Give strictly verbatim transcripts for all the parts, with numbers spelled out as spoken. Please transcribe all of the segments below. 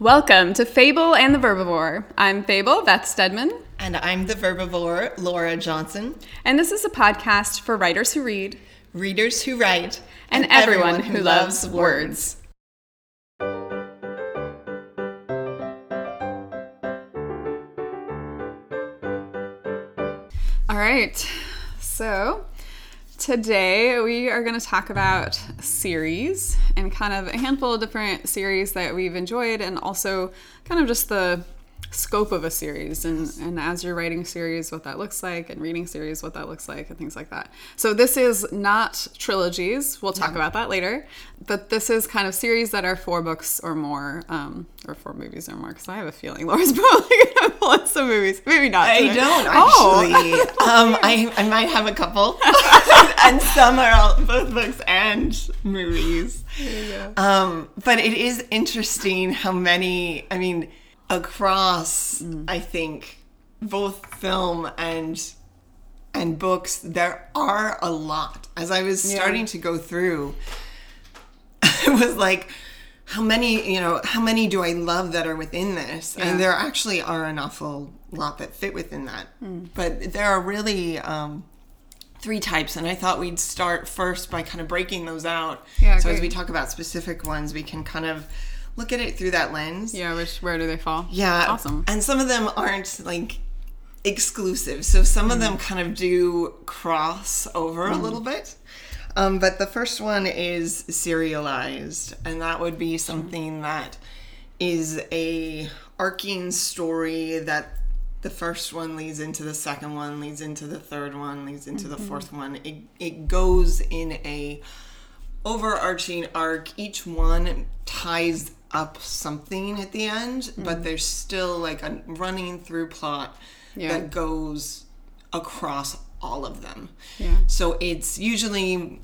Welcome to Fable and the Verbivore. I'm Fable, Beth Steadman. And I'm the Verbivore, Laura Johnson. And this is a podcast for writers who read, readers who write, and, and everyone, everyone who loves words. All right, so today we are going to talk about series and kind of a handful of different series that we've enjoyed, and also kind of just the scope of a series and, and as you're writing series, what that looks like, and reading series, what that looks like, and things like that. So this is not trilogies. We'll talk no. about that later. But this is kind of series that are four books or more, um, or four movies or more, because I have a feeling Laura's probably going to pull out some movies. Maybe not. I don't, actually. Oh. um, I, I might have a couple. And some are all, both books and movies. There you go. Um, but it is interesting how many, I mean, across, mm. I think, both film and and books, there are a lot. As I was starting yeah. to go through, I was like, how many, you know, how many do I love that are within this? Yeah. And there actually are an awful lot that fit within that. Mm. But there are really um, three types, and I thought we'd start first by kind of breaking those out. Yeah, so great. As we talk about specific ones, we can kind of look at it through that lens. Yeah, which, where do they fall? Yeah. Awesome. And some of them aren't, like, exclusive. So some mm. of them kind of do cross over mm. a little bit. Um, but the first one is serialized. And that would be something mm. that is a arcing story that the first one leads into the second one, leads into the third one, leads into mm-hmm. the fourth one. It, it goes in a overarching arc. Each one ties up something at the end, mm-hmm. but there's still like a running through plot yeah. that goes across all of them. Yeah. So it's usually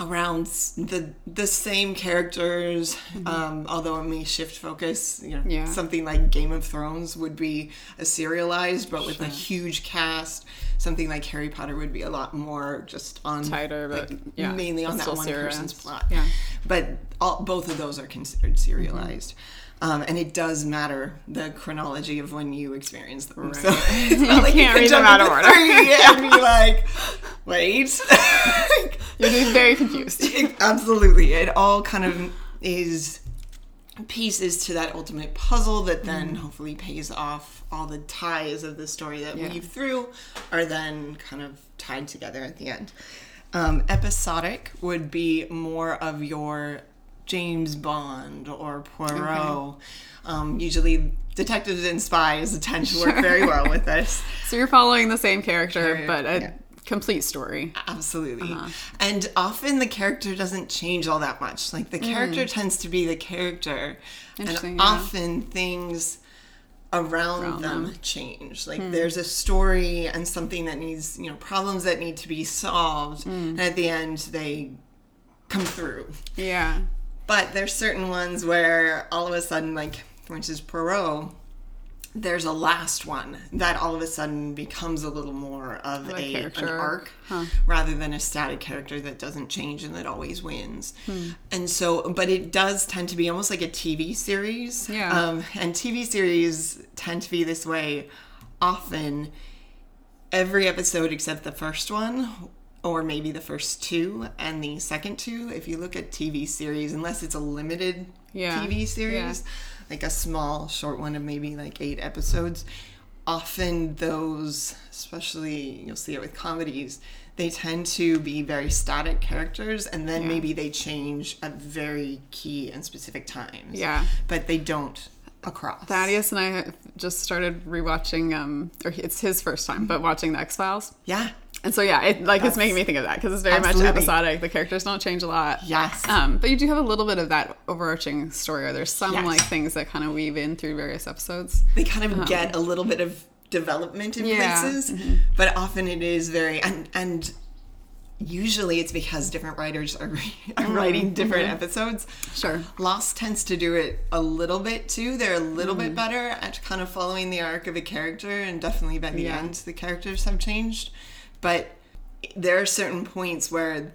around the the same characters, mm-hmm. um, although it may shift focus. You know, yeah. something like Game of Thrones would be a serialized, but with sure. a huge cast. Something like Harry Potter would be a lot more just on tighter, but like, yeah, mainly on that one serialized person's plot. Yeah. But all, both of those are considered serialized. Mm-hmm. Um, and it does matter the chronology of when you experience them. Right. So it's not you like can't you can read them out of order and be like, wait. Like, you're being very confused. It, absolutely. It all kind of is pieces to that ultimate puzzle that then mm. hopefully pays off. All the ties of the story that yeah. weave through are then kind of tied together at the end. Um, episodic would be more of your James Bond or Poirot. Okay. Um, usually detectives and spies tend to work sure. very well with this. So you're following the same character, sure. but a yeah. complete story. Absolutely. Uh-huh. And often the character doesn't change all that much. Like the character mm. tends to be the character. Interesting, and yeah. often things around, around them, them change. Like mm. there's a story and something that needs, you know, problems that need to be solved. Mm. And at the end they come through. Yeah. But there's certain ones where all of a sudden, like, for instance, Poirot, there's a last one that all of a sudden becomes a little more of like a, an arc huh. rather than a static character that doesn't change and that always wins. Hmm. And so, but it does tend to be almost like a T V series. Yeah. Um, and T V series tend to be this way often. Every episode except the first one, or maybe the first two and the second two. If you look at T V series, unless it's a limited yeah. T V series, yeah. like a small, short one of maybe like eight episodes, often those, especially you'll see it with comedies, they tend to be very static characters, and then yeah. maybe they change at very key and specific times. Yeah. But they don't across. Thaddeus and I just started rewatching, um, or it's his first time, but watching the X-Files. Yeah. And so, yeah, it, like, that's, it's making me think of that because it's very absolutely. much episodic. The characters don't change a lot. Yes. Um, but you do have a little bit of that overarching story, or there's some, yes. like, things that kind of weave in through various episodes. They kind of um, get a little bit of development in yeah. places, mm-hmm. but often it is very, and, and usually it's because different writers are, re- are mm-hmm. writing different mm-hmm. episodes. Sure. Lost tends to do it a little bit, too. They're a little mm-hmm. bit better at kind of following the arc of a character, and definitely by the yeah. end the characters have changed. But there are certain points where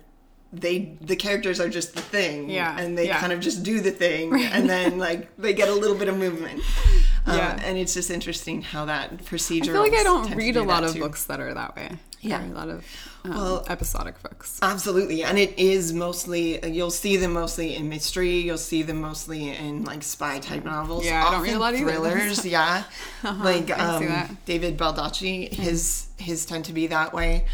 they the characters are just the thing, yeah, and they yeah. kind of just do the thing, right. and then like they get a little bit of movement. Yeah. Um, and it's just interesting how that procedure. I feel like I don't read do a lot of too. books that are that way. Yeah, or a lot of um, well, episodic books. Absolutely, and it is mostly you'll see them mostly in mystery. You'll see them mostly in like spy type novels. Yeah, I don't read a lot of thrillers. Yeah, uh-huh, like um, David Baldacci, his his tend to be that way.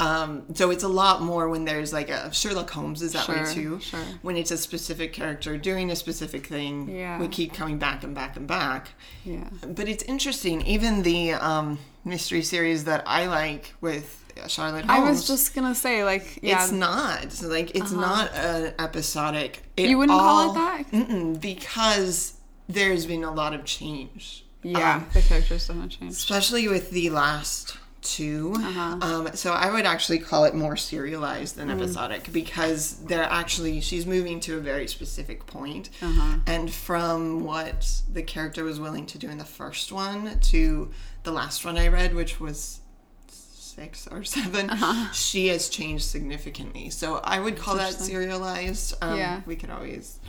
Um, so it's a lot more when there's like a Sherlock Holmes is that sure, way too. Sure. When it's a specific character doing a specific thing, yeah. we keep coming back and back and back. Yeah. But it's interesting, even the um, mystery series that I like with Charlotte Holmes. I was just gonna say, like, yeah, it's not like it's uh-huh. not an episodic. It you wouldn't all, call it that because there's been a lot of change. Yeah, um, the characters so much changed, especially with the last. Two. Uh-huh. Um, so I would actually call it more serialized than episodic mm. because they're actually, she's moving to a very specific point. Uh-huh. And from what the character was willing to do in the first one to the last one I read, which was six or seven, uh-huh. she has changed significantly. So I would call that serialized. Um, yeah. We could always...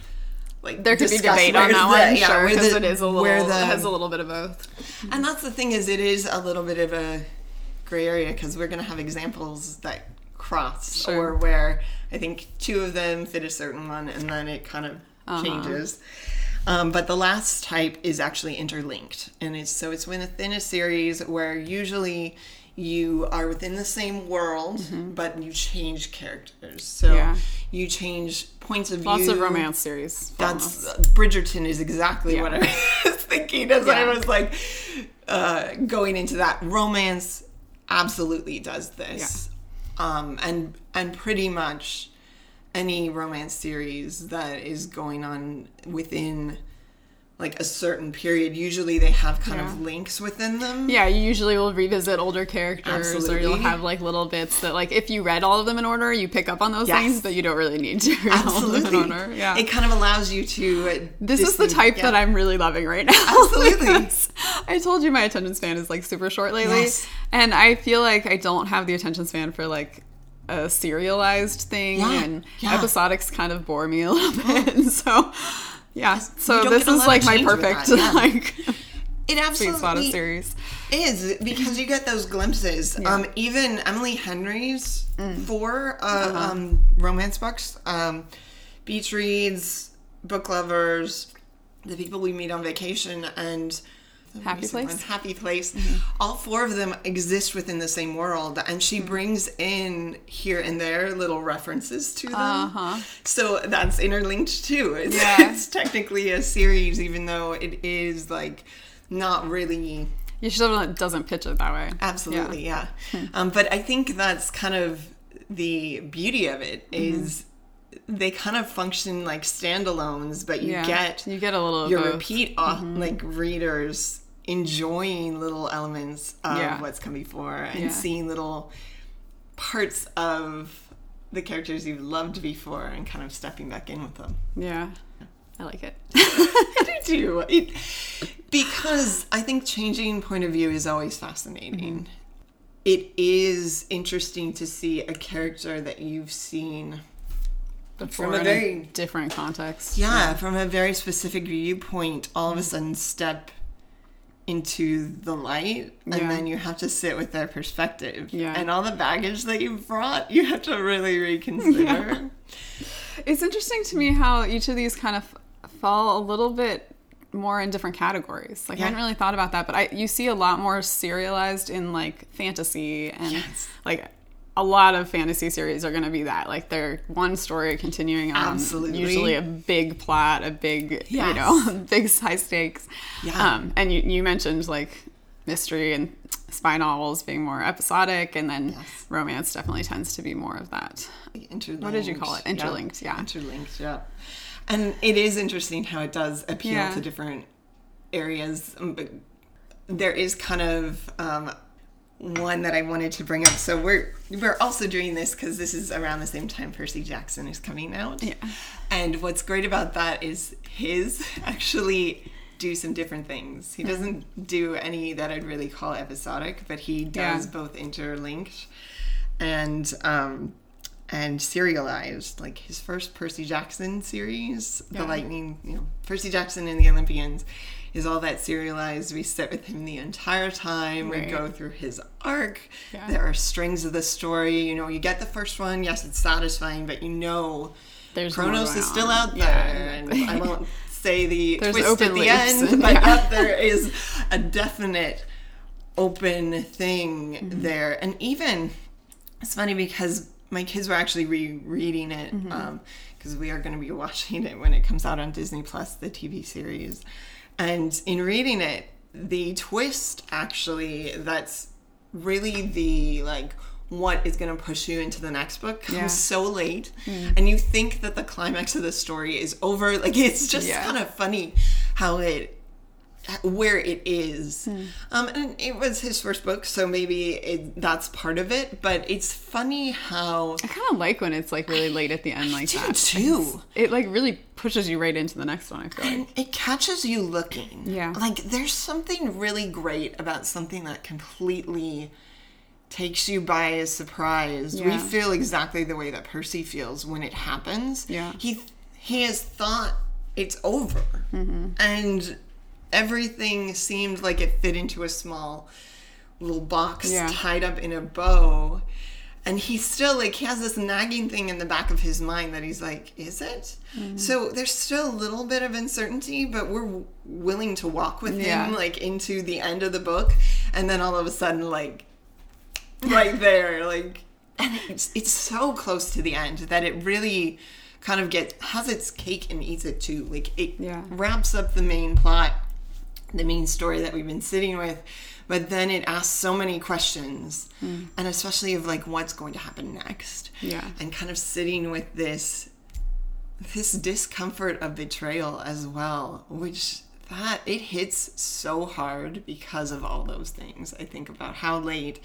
Like there could be debate on that one, the, sure, because yeah, it is a little, the, it has a little bit of both. And that's the thing is it is a little bit of a gray area because we're going to have examples that cross sure. or where I think two of them fit a certain one and then it kind of uh-huh. changes. Um, but the last type is actually interlinked. And it's so it's within a series where usually you are within the same world, mm-hmm. but you change characters. So yeah. you change points of Lots view. Lots of romance series. That's uh, Bridgerton is exactly yeah. what I was thinking as yeah. I was like uh, going into that romance. Absolutely does this, yeah. um, and and pretty much any romance series that is going on within like a certain period. Usually they have kind yeah. of links within them. Yeah, you usually will revisit older characters, absolutely. Or you'll have like little bits that like if you read all of them in order, you pick up on those yes. things, but you don't really need to read absolutely. All of them in order. Yeah, it kind of allows you to. Uh, this dis- is the type yeah. that I'm really loving right now. Absolutely. I told you my attention span is like super short lately. Yes. And I feel like I don't have the attention span for like a serialized thing, yeah, and yeah. episodics kind of bore me a little bit. Mm-hmm. So, yeah. Yes, so this is like my perfect that, yeah. like it absolutely sweet spot of series is because you get those glimpses. Yeah. Um, even Emily Henry's mm. four uh, uh-huh. um, romance books, um, Beach Reads, Book Lovers, The People We Meet on Vacation, and Happy Place. One, Happy Place. Mm-hmm. All four of them exist within the same world, and she mm-hmm. brings in here and there little references to them. Uh-huh. So that's interlinked too. It's, yeah. it's technically a series, even though it is like not really. You should doesn't pitch it that way. Absolutely, yeah. yeah. um, but I think that's kind of the beauty of it mm-hmm. is. They kind of function like standalones, but you yeah, get you get a little your of repeat off, mm-hmm. like readers enjoying little elements of yeah. what's come before and yeah. seeing little parts of the characters you've loved before and kind of stepping back in with them. Yeah, yeah. I like it. I do too. It, because I think changing point of view is always fascinating. Mm-hmm. It is interesting to see a character that you've seen. Before from a very a different context. Yeah, yeah, from a very specific viewpoint, all of a sudden step into the light, and yeah. then you have to sit with their perspective. Yeah. And all the baggage that you brought, you have to really reconsider. Yeah. It's interesting to me how each of these kind of fall a little bit more in different categories. Like, yeah. I hadn't really thought about that, but I you see a lot more serialized in, like, fantasy and, yes. like... A lot of fantasy series are going to be that. Like, they're one story continuing on. Absolutely. Usually a big plot, a big, yes. you know, big high stakes. Yeah. Um, and you, you mentioned, like, mystery and spy novels being more episodic, and then yes. romance definitely tends to be more of that. Interlinked. What did you call it? Interlinked, yeah. yeah. Interlinked, yeah. And it is interesting how it does appeal yeah. to different areas. But there is kind of... Um, one that I wanted to bring up. So we're we're also doing this because this is around the same time Percy Jackson is coming out. Yeah. And what's great about that is his actually do some different things. He doesn't do any that I'd really call episodic, but he does yeah. both interlinked and um, and serialized, like his first Percy Jackson series, yeah. The Lightning, you know, Percy Jackson and the Olympians is all that serialized. We sit with him the entire time. Right. We go through his arc. Yeah. There are strings of the story. You know, you get the first one. Yes, it's satisfying, but you know, there's Kronos is still out there. Yeah, exactly. And I won't say the twist at the leaps. end, but yeah. there is a definite open thing mm-hmm. there. And even, it's funny because my kids were actually rereading it because mm-hmm. um, we are going to be watching it when it comes out on Disney Plus, the T V series. And in reading it, the twist actually, that's really the, like, what is going to push you into the next book comes yeah. so late. Mm. And you think that the climax of the story is over. Like, it's just yeah. kind of funny how it, where it is. Mm. Um, and it was his first book, so maybe it, that's part of it. But it's funny how... I kind of like when it's, like, really late at the end like that. I do, too. It, like, really... pushes you right into the next one, I feel like. It catches you looking. Yeah. Like, there's something really great about something that completely takes you by surprise. Yeah. We feel exactly the way that Percy feels when it happens. Yeah. He he has thought it's over. Mm-hmm. And everything seemed like it fit into a small little box yeah. tied up in a bow. And he's still, like, he has this nagging thing in the back of his mind that he's like, is it? Mm-hmm. So there's still a little bit of uncertainty, but we're w- willing to walk with yeah. him, like, into the end of the book. And then all of a sudden, like, right there, like, and it's, it's so close to the end that it really kind of gets, has its cake and eats it too. Like, it yeah. wraps up the main plot, the main story that we've been sitting with. But then it asks so many questions, mm. and especially of, like, what's going to happen next. Yeah. And kind of sitting with this this discomfort of betrayal as well, which that it hits so hard because of all those things. I think about how late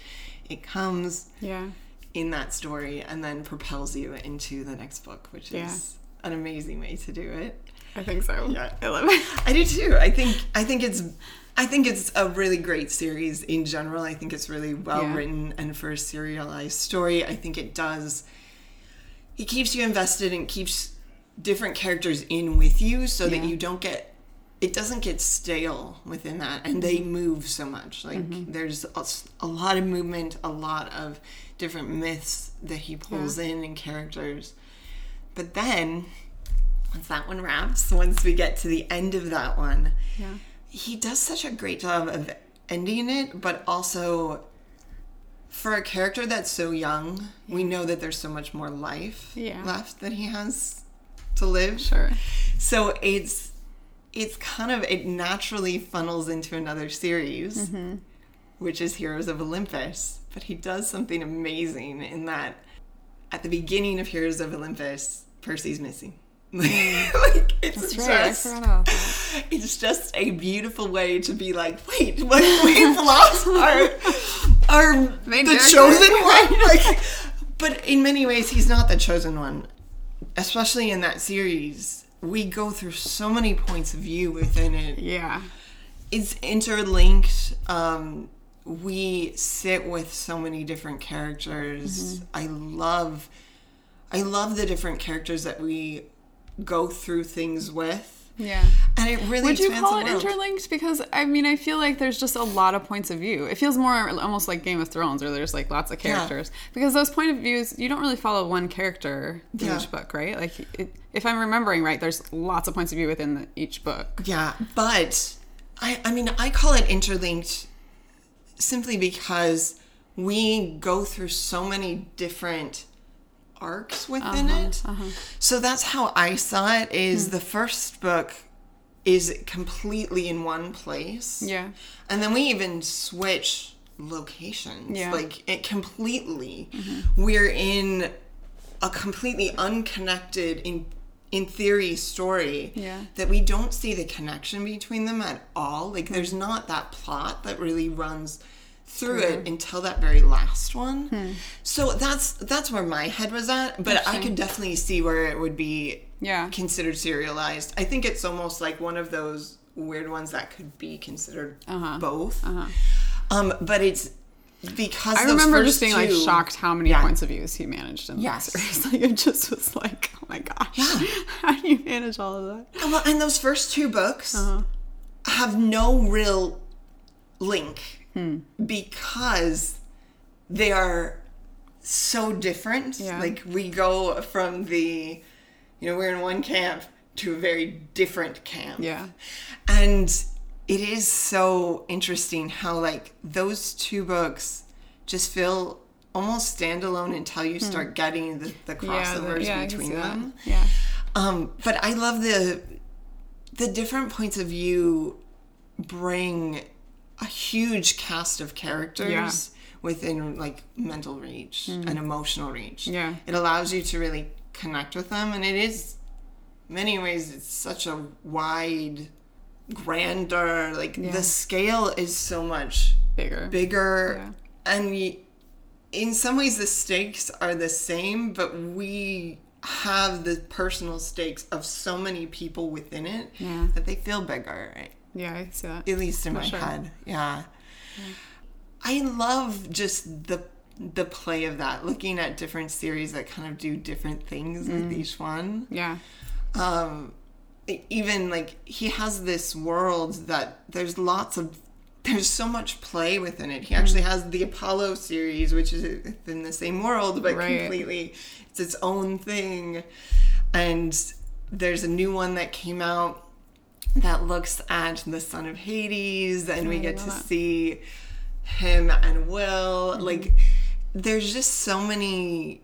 it comes yeah. in that story and then propels you into the next book, which yeah. is an amazing way to do it. I think so. Yeah. I love it. I do too. I think I think it's I think it's a really great series in general. I think it's really well yeah. written, and for a serialized story, I think it does. It keeps you invested and keeps different characters in with you, so yeah. that you don't get. It doesn't get stale within that, and they move so much. Like mm-hmm. there's a, a lot of movement, a lot of different myths that he pulls yeah. in and characters, but then once that one wraps, once we get to the end of that one, yeah. he does such a great job of ending it, but also for a character that's so young, we know that there's so much more life yeah. left that he has to live. Sure. So it's it's kind of, it naturally funnels into another series, mm-hmm. which is Heroes of Olympus. But he does something amazing in that at the beginning of Heroes of Olympus, Percy's missing. Like, it's just, it's just a beautiful way to be like, wait, like, we've lost our, our, Main the character. chosen one. Like, but in many ways, he's not the chosen one. Especially in that series, we go through so many points of view within it. Yeah. It's interlinked. Um, we sit with so many different characters. Mm-hmm. I love, I love the different characters that we go through things with. Yeah. And it really would you call it interlinked? Because, I mean, I feel like there's just a lot of points of view. It feels more almost like Game of Thrones, where there's, like, lots of characters. Yeah. Because those point of views, you don't really follow one character in yeah. each book, right? Like, it, if I'm remembering right, there's lots of points of view within the, each book. Yeah. But, I, I mean, I call it interlinked simply because we go through so many different arcs within uh-huh, it uh-huh. So that's how I saw it, is mm. the first book is completely in one place, yeah and then we even switch locations, yeah. like it completely mm-hmm. we're in a completely unconnected in in theory story, yeah. that we don't see the connection between them at all, like mm. there's not that plot that really runs through mm-hmm. it until that very last one. Hmm. So that's that's where my head was at, but I could definitely see where it would be yeah. considered serialized. I think it's almost like one of those weird ones that could be considered uh-huh. both. Uh-huh. Um, but it's because I remember just being two, like shocked how many yeah. points of views he managed in yes. that series. Like it just was like, oh my gosh, yeah. how do you manage all of that? And, well, and those first two books uh-huh. have no real link hmm. because they are so different. Yeah. Like we go from the, you know, we're in one camp to a very different camp. Yeah, and. It is so interesting how, like, those two books just feel almost standalone until you start getting the, the crossovers yeah, the, yeah, between them. That. Yeah. Um, but I love the the different points of view bring a huge cast of characters yeah. within, like, mental reach mm. and emotional reach. Yeah. It allows you to really connect with them, and it is, in many ways, it's such a wide... grander, like yeah. the scale is so much bigger bigger yeah. and we, in some ways the stakes are the same, but we have the personal stakes of so many people within it yeah. that they feel bigger, right? Yeah, I see that. At least in For my sure. head. Yeah. yeah. I love just the the play of that, looking at different series that kind of do different things mm. with each one. Yeah. Um Even, like, he has this world that there's lots of... There's so much play within it. He mm. actually has the Apollo series, which is within the same world, but right. completely... It's its own thing. And there's a new one that came out that looks at the son of Hades, and oh, we get to that. see him and Will. Mm. Like, there's just so many...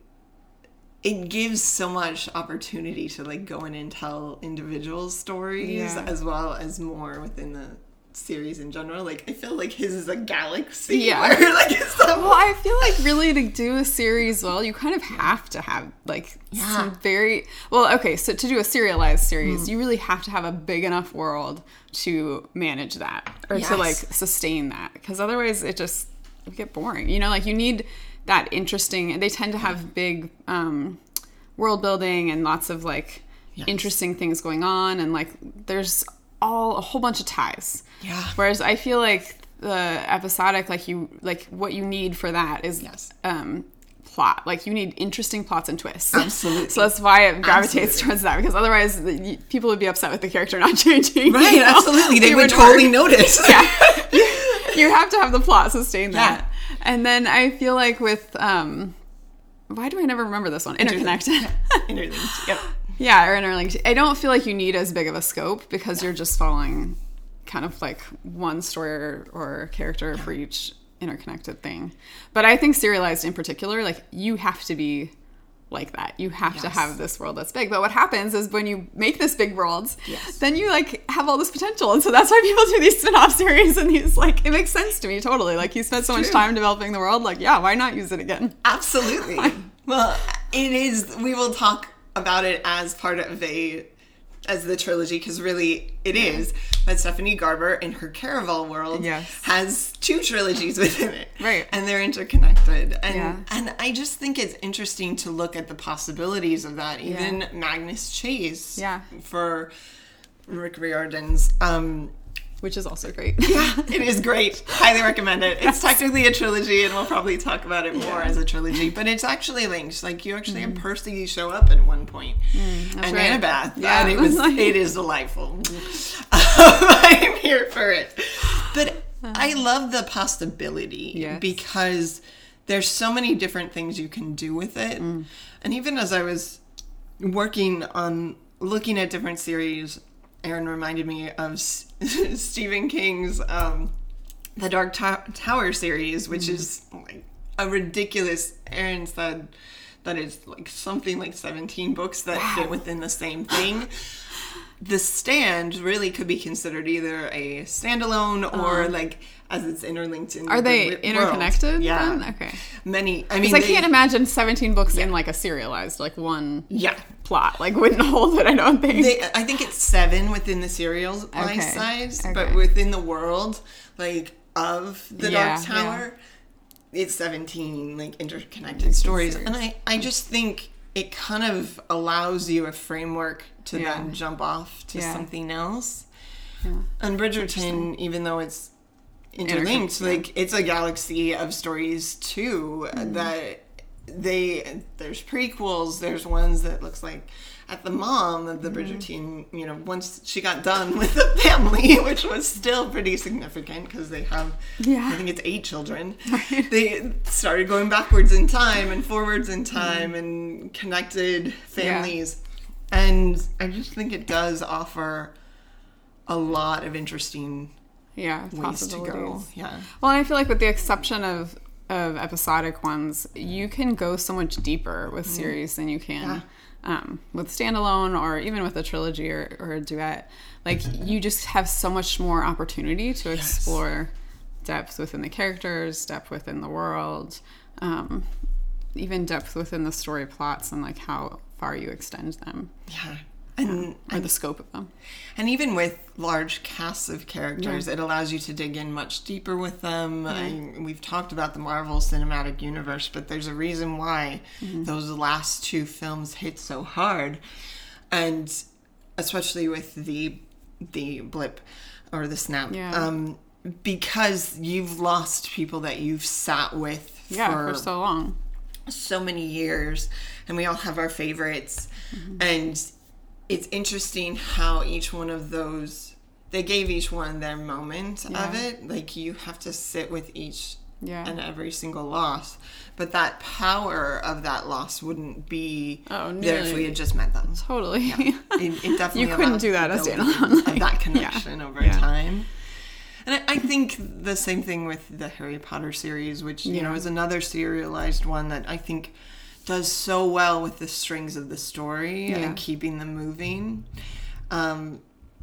It gives so much opportunity to, like, go in and tell individual stories yeah. as well as more within the series in general. Like, I feel like his is a galaxy. Yeah. Where, like, it's so... Well, I feel like really to do a series well, you kind of have to have, like, yeah. some very... Well, okay, so to do a serialized series, mm. you really have to have a big enough world to manage that or yes. to, like, sustain that. Because otherwise it just it get boring. You know, like, you need... that interesting, they tend to have big um, world building and lots of like yes. interesting things going on, and like there's all a whole bunch of ties. Yeah. Whereas I feel like the episodic, like you, like what you need for that is yes. um, plot. Like you need interesting plots and twists. Absolutely. So that's why it gravitates absolutely. towards that, because otherwise the, people would be upset with the character not changing. Right. You know? Absolutely. They, they would, would totally work. notice. Yeah. You have to have the plot sustain that. Yeah. And then I feel like with, um, why do I never remember this one? Interconnect. Interlinked. Yep. Yeah, or interlinked. I don't feel like you need as big of a scope because yeah. you're just following kind of like one story or, or character yeah. for each interconnected thing. But I think serialized in particular, like you have to be like that. You have yes. to have this world that's big. But what happens is when you make this big world, yes. then you like have all this potential. And so that's why people do these spin-off series and these like, it makes sense to me totally. Like you spent so True. much time developing the world. Like, yeah, why not use it again? Absolutely. Well, it is, we will talk about it as part of a, as the trilogy, because really it yeah. is. But Stephanie Garber in her Caraval world yes. has two trilogies within it. Right. And they're interconnected. And yeah. and I just think it's interesting to look at the possibilities of that. Even yeah. Magnus Chase yeah. for Rick Riordan's. Um, Which is also great. Yeah, it is great. Highly recommend it. It's yes. technically a trilogy, and we'll probably talk about it more yeah. as a trilogy. But it's actually linked. Like, you actually mm. have Percy show up at one point. Mm, that's and right. Annabeth. Yeah. And it, was, it is delightful. I'm here for it. But I love the possibility yes. because there's so many different things you can do with it. Mm. And even as I was working on looking at different series, Aaron reminded me of Stephen King's um, The Dark Ta- Tower series, which mm-hmm. is like a ridiculous. Aaron said that it's like something like seventeen books that wow. fit within the same thing. The Stand really could be considered either a standalone or um, like as it's interlinked in. Are the they world. interconnected? Yeah. Then? Okay. Many. I mean, they, I can't imagine seventeen books yeah. in like a serialized like one yeah. plot. Like wouldn't hold it. I don't think. They, I think it's seven within the serialized okay. sides, okay. but within the world like of the yeah, Dark Tower, yeah. it's seventeen like interconnected it's stories, serious. and I I just think. It kind of allows you a framework to yeah. then jump off to yeah. something else. Yeah. And Bridgerton, even though it's interlinked. Yeah. Like, it's a galaxy of stories too, mm-hmm. that they there's prequels, there's ones that looks like at the mom of the Bridgerton, you know, once she got done with the family, which was still pretty significant because they have, yeah. I think it's eight children. Right. They started going backwards in time and forwards in time mm. and connected families. Yeah. And I just think it does offer a lot of interesting yeah, ways to go. Yeah. Well, I feel like with the exception of, of episodic ones, you can go so much deeper with series mm. than you can. Yeah. Um, with standalone or even with a trilogy or, or a duet, like you just have so much more opportunity to explore yes. depth within the characters, depth within the world, um, even depth within the story plots and like how far you extend them. Yeah. And, um, or and, the scope of them. And even with large casts of characters, yeah. it allows you to dig in much deeper with them. Yeah. And we've talked about the Marvel Cinematic Universe, but there's a reason why mm-hmm. those last two films hit so hard. And especially with the the blip or the snap. Yeah. Um, because you've lost people that you've sat with yeah, for, for so long. So many years. And we all have our favorites. Mm-hmm. And it's interesting how each one of those, they gave each one their moment yeah. of it. Like, you have to sit with each yeah. and every single loss. But that power of that loss wouldn't be oh, there if we had just met them. Totally. Yeah. It, it definitely you couldn't do that as standalone. Like, that connection yeah. over yeah. time. And I, I think the same thing with the Harry Potter series, which, you yeah. know, is another serialized one that I think does so well with the strings of the story yeah. and keeping them moving. Um,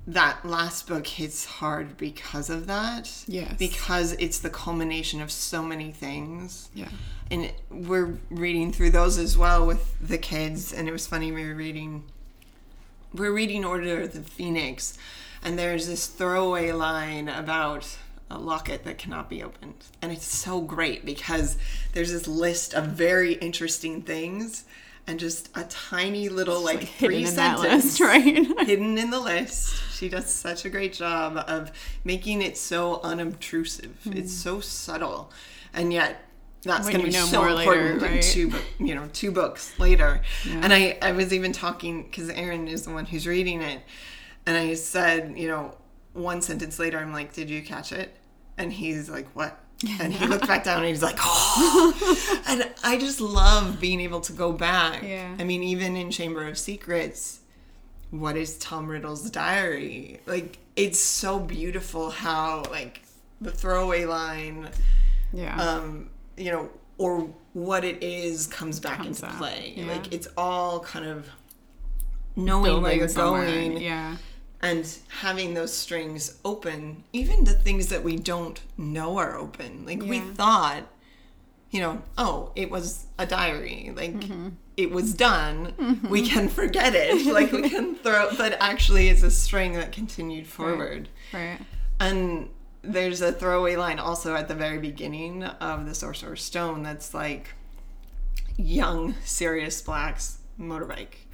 that last book hits hard because of that. Yes. Because it's the culmination of so many things. Yeah. And it, we're reading through those as well with the kids. And it was funny, we were reading... We're reading Order of the Phoenix. And there's this throwaway line about a locket that cannot be opened. And it's so great because there's this list of very interesting things and just a tiny little it's like, like three sentence right? hidden in the list. She does such a great job of making it so unobtrusive. Mm. It's so subtle. And yet that's going to be so important later, right? in two, you know, two books later. Yeah. And I, I was even talking because Aaron is the one who's reading it. And I said, you know, one sentence later, I'm like, did you catch it? And he's like, what? And he looked back down and he's like, oh. And I just love being able to go back. Yeah. I mean, even in Chamber of Secrets, what is Tom Riddle's diary? Like, it's so beautiful how, like, the throwaway line, yeah. um, you know, or what it is comes back comes into out. play. Yeah. Like, it's all kind of knowing Building where you're somewhere. going. Yeah. And having those strings open, even the things that we don't know are open. Like, yeah. we thought, you know, oh, it was a diary. Like, mm-hmm. it was done. Mm-hmm. We can forget it. Like, we can throw... But actually, it's a string that continued forward. Right. right. And there's a throwaway line also at the very beginning of The Sorcerer's Stone that's like, young Sirius Black's motorbike.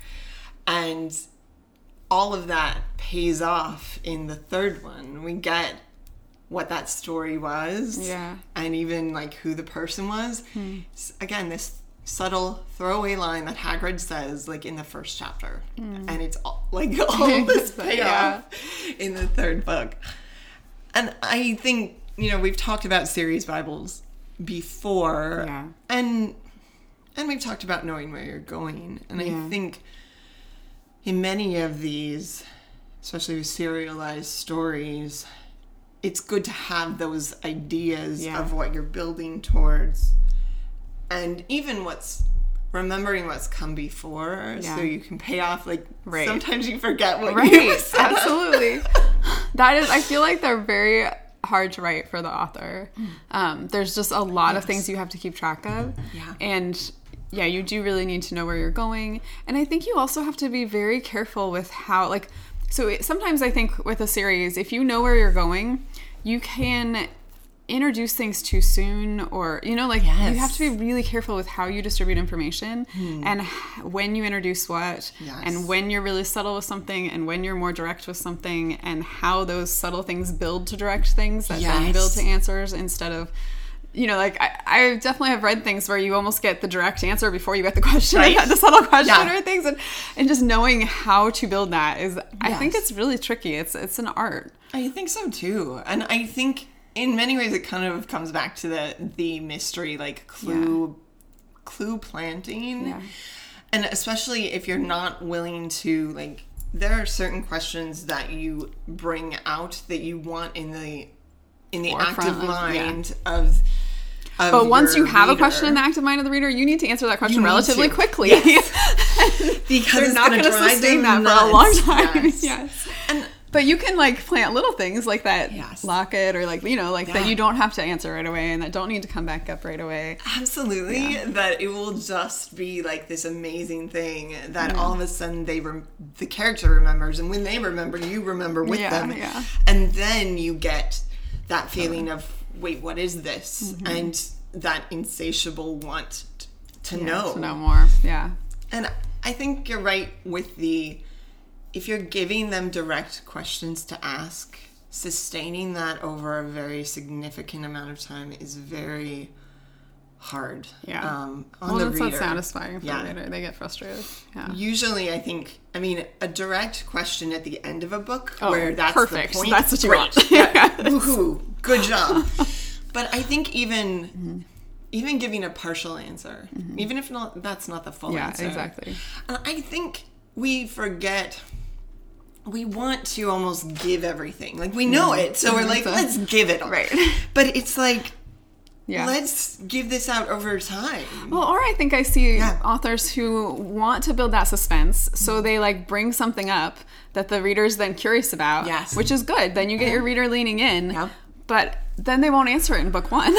And all of that pays off in the third one. We get what that story was, yeah, and even like who the person was. Hmm. Again, this subtle throwaway line that Hagrid says, like in the first chapter, hmm. and it's all, like all this payoff yeah. in the third book. And I think, you know, we've talked about series Bibles before, yeah. and and we've talked about knowing where you're going, and yeah. I think. In many of these, especially with serialized stories, it's good to have those ideas yeah. of what you're building towards and even what's remembering what's come before yeah. so you can pay off. Like, right. sometimes you forget what right. you said. Absolutely. That is, I feel like they're very hard to write for the author. Um, there's just a lot yes. of things you have to keep track of. Yeah. And yeah, you do really need to know where you're going. And I think you also have to be very careful with how, like, so it, sometimes I think with a series, if you know where you're going, you can introduce things too soon, or, you know, like, yes. you have to be really careful with how you distribute information hmm. and when you introduce what, yes. and when you're really subtle with something and when you're more direct with something, and how those subtle things build to direct things that yes. then build to answers, instead of, you know, like, I, I definitely have read things where you almost get the direct answer before you get the question, right? the subtle question yeah. or things, and, and just knowing how to build that is, yes. I think it's really tricky. It's it's an art. I think so too, and I think in many ways, it kind of comes back to the the mystery, like clue, yeah. clue planting, yeah. and especially if you're not willing to, like, there are certain questions that you bring out that you want in the in the forefront, active mind yeah. of. Of but once you have reader. a question in the active mind of the reader, you need to answer that question relatively to. quickly, yes. because they're not going to sustain that nuts. for a long time. Yes. yes. And, But you can, like, plant little things like that yes. locket, or, like, you know, like yeah. that you don't have to answer right away and that don't need to come back up right away. Absolutely. Yeah. That it will just be, like, this amazing thing that yeah. all of a sudden they rem- the character remembers. And when they remember, you remember with yeah, them. Yeah. And then you get that feeling of, wait, what is this? Mm-hmm. And that insatiable want to yeah, know. To know more. Yeah. And I think you're right with the... If you're giving them direct questions to ask, sustaining that over a very significant amount of time is very hard. Yeah. Um, on well, the that's reader. not satisfying for yeah. the reader. They get frustrated. Yeah. Usually, I think, I mean, a direct question at the end of a book oh, where that's perfect. the point. That's what you want. Woohoo. Good job. But I think even... Mm-hmm. Even giving a partial answer, mm-hmm. even if not, that's not the full yeah, answer. Yeah, exactly. Uh, I think we forget... We want to almost give everything. Like, we know it, so we're like, let's give it all. Right. But it's like, yeah. let's give this out over time. Well, or I think I see yeah. authors who want to build that suspense, so they, like, bring something up that the reader's then curious about, yes. which is good. Then you get your reader leaning in, yeah. but... then they won't answer it in book one.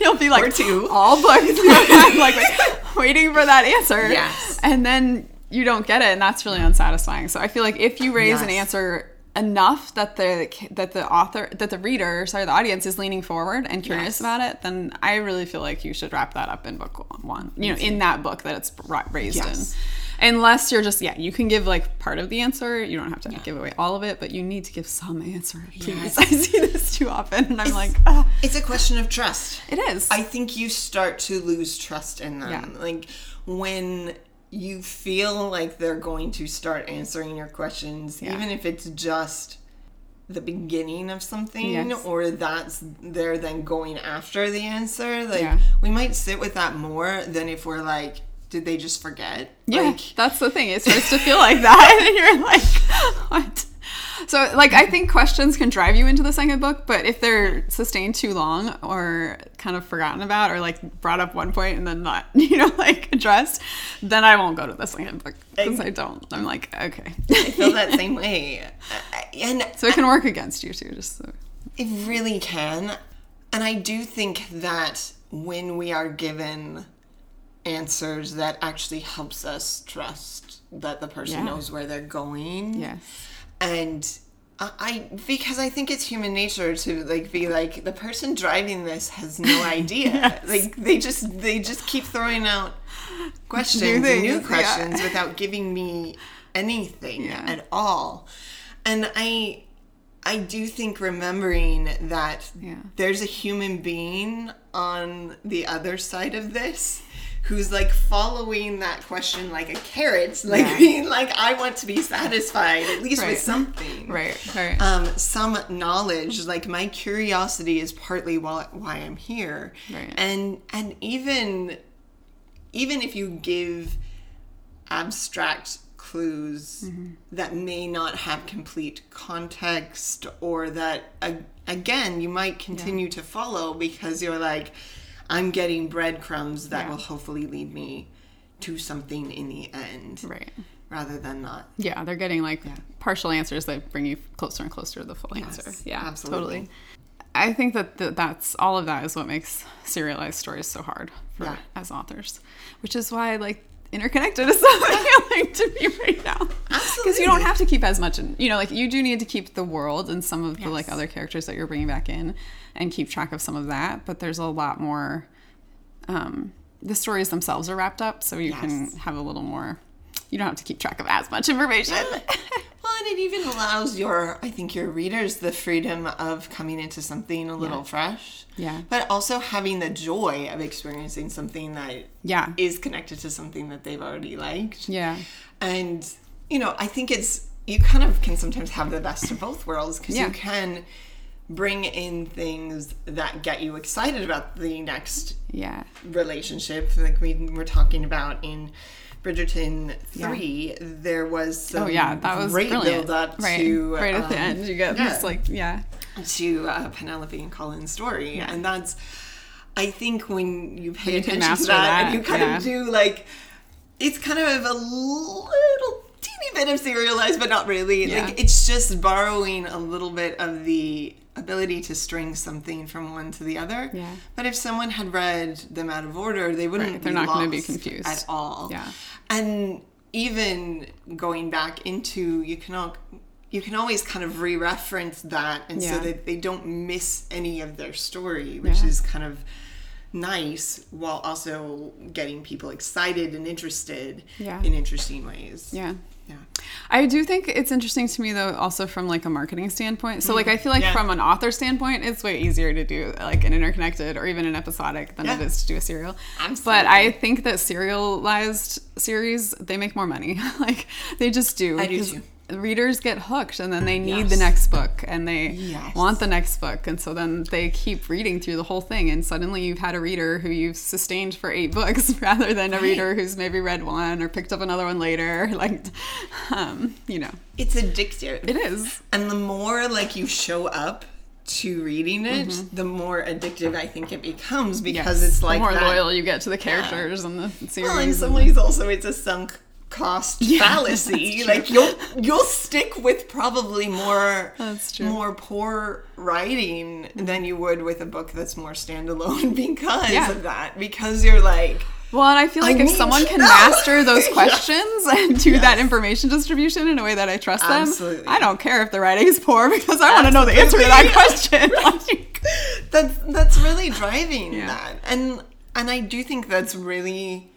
You'll be like, or two. all books. I'm like, like, waiting for that answer. Yes. And then you don't get it, and that's really unsatisfying. So I feel like if you raise yes. an answer enough that the that the author, that the reader, sorry, the audience is leaning forward and curious yes. about it, then I really feel like you should wrap that up in book one, you know, in that book that it's raised yes. in. Unless you're just, yeah, you can give, like, part of the answer. You don't have to yeah. give away all of it, but you need to give some answer. Yes. I see this too often, and I'm it's, like, ah. It's a question of trust. It is. I think you start to lose trust in them. Yeah. Like, when you feel like they're going to start answering your questions, yeah. even if it's just the beginning of something, yes. or that's they're then going after the answer, like, yeah. we might sit with that more than if we're like, did they just forget? Yeah, like, that's the thing. It starts to feel like that, and you're like, what? So, like, I think questions can drive you into the second book, but if they're sustained too long or kind of forgotten about, or, like, brought up one point and then not, you know, like, addressed, then I won't go to the second book, because I, I don't. I'm like, okay. I feel that same way. And so it can work against you, too. Just so. It really can. And I do think that when we are given... answers, that actually helps us trust that the person yeah. knows where they're going. Yes. And I, I because I think it's human nature to, like, be like, the person driving this has no idea. yes. Like, they just they just keep throwing out questions, new, things, new questions yeah. without giving me anything yeah. at all. And I I do think remembering that yeah. there's a human being on the other side of this who's, like, following that question like a carrot, like yeah. being like, I want to be satisfied, at least right. with something. Right, right. Um, some knowledge, like, my curiosity is partly why I'm here. Right. And and even, even if you give abstract clues mm-hmm. that may not have complete context, or that, again, you might continue yeah. to follow because you're like, I'm getting breadcrumbs that yeah. will hopefully lead me to something in the end. Right. Rather than not. Yeah, they're getting, like, yeah. partial answers that bring you closer and closer to the full yes, answer. Yeah, absolutely. Totally. I think that th- that's, all of that is what makes serialized stories so hard for yeah. as authors, which is why, like, interconnected as I feel like to be right now. Because you don't have to keep as much in, you know, like you do need to keep the world and some of yes. the like other characters that you're bringing back in and keep track of some of that, but there's a lot more um the stories themselves are wrapped up, so you yes. can have a little more, you don't have to keep track of as much information. Well, and it even allows your, I think, your readers the freedom of coming into something a little yeah. fresh. Yeah. But also having the joy of experiencing something that yeah. is connected to something that they've already liked. Yeah. And, you know, I think it's, you kind of can sometimes have the best of both worlds because yeah. you can bring in things that get you excited about the next yeah. relationship. Like we were talking about in Bridgerton three, yeah. there was some oh, yeah, that was great build-up right. to... Right at um, the end, you get yeah, this, like, yeah. to uh, Penelope and Colin's story. Yeah. And that's, I think when you pay when attention you to that, that, and you kind yeah. of do, like, it's kind of a little teeny bit of serialized, but not really. Yeah. Like, it's just borrowing a little bit of the ability to string something from one to the other. Yeah. But if someone had read them out of order, they wouldn't right. They're be not going to be confused at all. Yeah. And even going back into, you can all, you can always kind of re-reference that and yeah. so that they don't miss any of their story, which yeah. is kind of nice while also getting people excited and interested yeah. in interesting ways. Yeah. Yeah. I do think it's interesting to me, though, also from, like, a marketing standpoint. So, like, I feel like yeah. from an author standpoint, it's way easier to do, like, an interconnected or even an episodic than yeah. it is to do a serial. Absolutely. But I think that serialized series, they make more money. Like, they just do. I do, too. Readers get hooked, and then they need yes. the next book, and they yes. want the next book. And so then they keep reading through the whole thing, and suddenly you've had a reader who you've sustained for eight books rather than a right. reader who's maybe read one or picked up another one later. Like, um, you know. It's addictive. It is. And the more, like, you show up to reading it, mm-hmm. the more addictive I think it becomes because yes. it's like the more that. loyal you get to the characters yeah. and the series. Well, in some ways, also, it's a sunk cost yeah, fallacy. Like you'll you'll stick with probably more more poor writing than you would with a book that's more standalone because yeah. of that. Because you're like, well, and I feel like I if someone can know. master those questions yeah. and do yes. that information distribution in a way that I trust Absolutely. them, I don't care if the writing's poor because I want to know the answer to that question. Like, that's that's really driving yeah. that. And and I do think that's really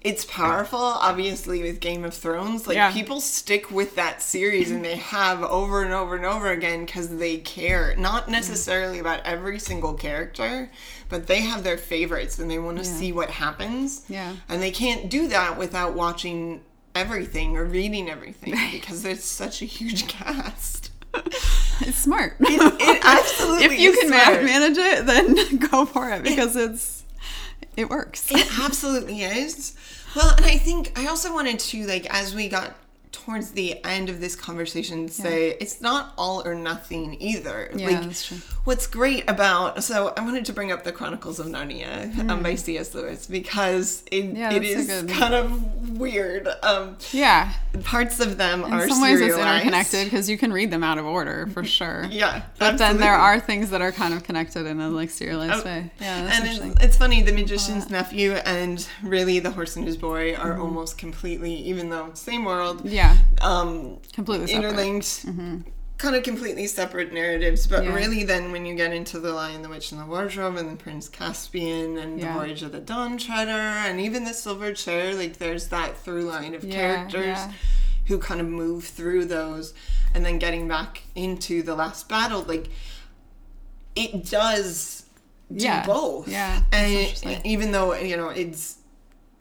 It's powerful, obviously, with Game of Thrones. Like, yeah. people stick with that series, and they have over and over and over again because they care. Not necessarily about every single character, but they have their favorites, and they want to yeah. see what happens. Yeah. And they can't do that without watching everything or reading everything because there's such a huge cast. It's smart. It, it absolutely If you is can smart. manage it, then go for it because it, it's... It works. It absolutely is. Well, and I think I also wanted to, like, as we got towards the end of this conversation, say yeah. it's not all or nothing either. Yeah, like, that's true. What's great about, so I wanted to bring up the Chronicles of Narnia mm. um, by C S. Lewis because it, yeah, it is so kind of weird. Um, yeah. Parts of them In are serialized. In some ways it's interconnected because you can read them out of order for sure. yeah. But absolutely. Then there are things that are kind of connected in a, like, serialized oh. way. Yeah. That's and it's, it's funny, The Magician's Nephew and really The Horse and His Boy are mm. almost completely, even though same world. Yeah. Um, completely separate. Interlinked, mm-hmm. kind of completely separate narratives, but yeah. really then when you get into The Lion, the Witch, and the Wardrobe, and the Prince Caspian, and yeah. The Voyage of the Dawn Treader, and even The Silver Chair, like there's that through line of yeah, characters yeah. who kind of move through those, and then getting back into The Last Battle, like it does do yeah. both. Yeah, and even though, you know, it's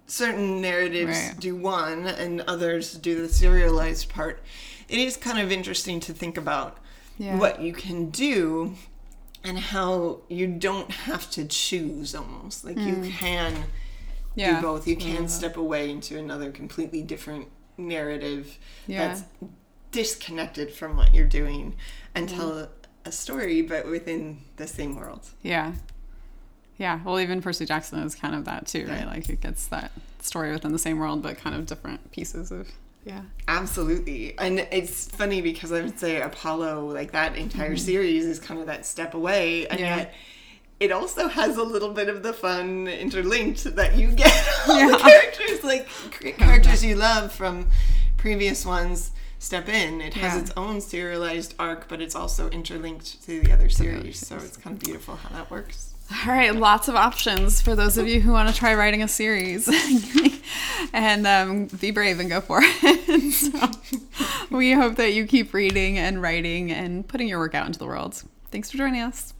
certain narratives right. do one and others do the serialized part. It is kind of interesting to think about yeah. what you can do and how you don't have to choose almost. Like mm. you can yeah. do both. You can yeah. step away into another completely different narrative yeah. that's disconnected from what you're doing and mm. tell a story but within the same world. Yeah. Yeah, well, even Percy Jackson is kind of that too, right? Yeah. Like, it gets that story within the same world, but kind of different pieces of, yeah. Absolutely. And it's funny because I would say Apollo, like, that entire mm-hmm. series is kind of that step away, and yeah. yet it also has a little bit of the fun interlinked that you get all yeah. the characters, like characters you love from previous ones step in. It has yeah. its own serialized arc, but it's also interlinked to the other series. So it's kind of beautiful how that works. All right, lots of options for those of you who want to try writing a series. And um, be brave and go for it. So we hope that you keep reading and writing and putting your work out into the world. Thanks for joining us.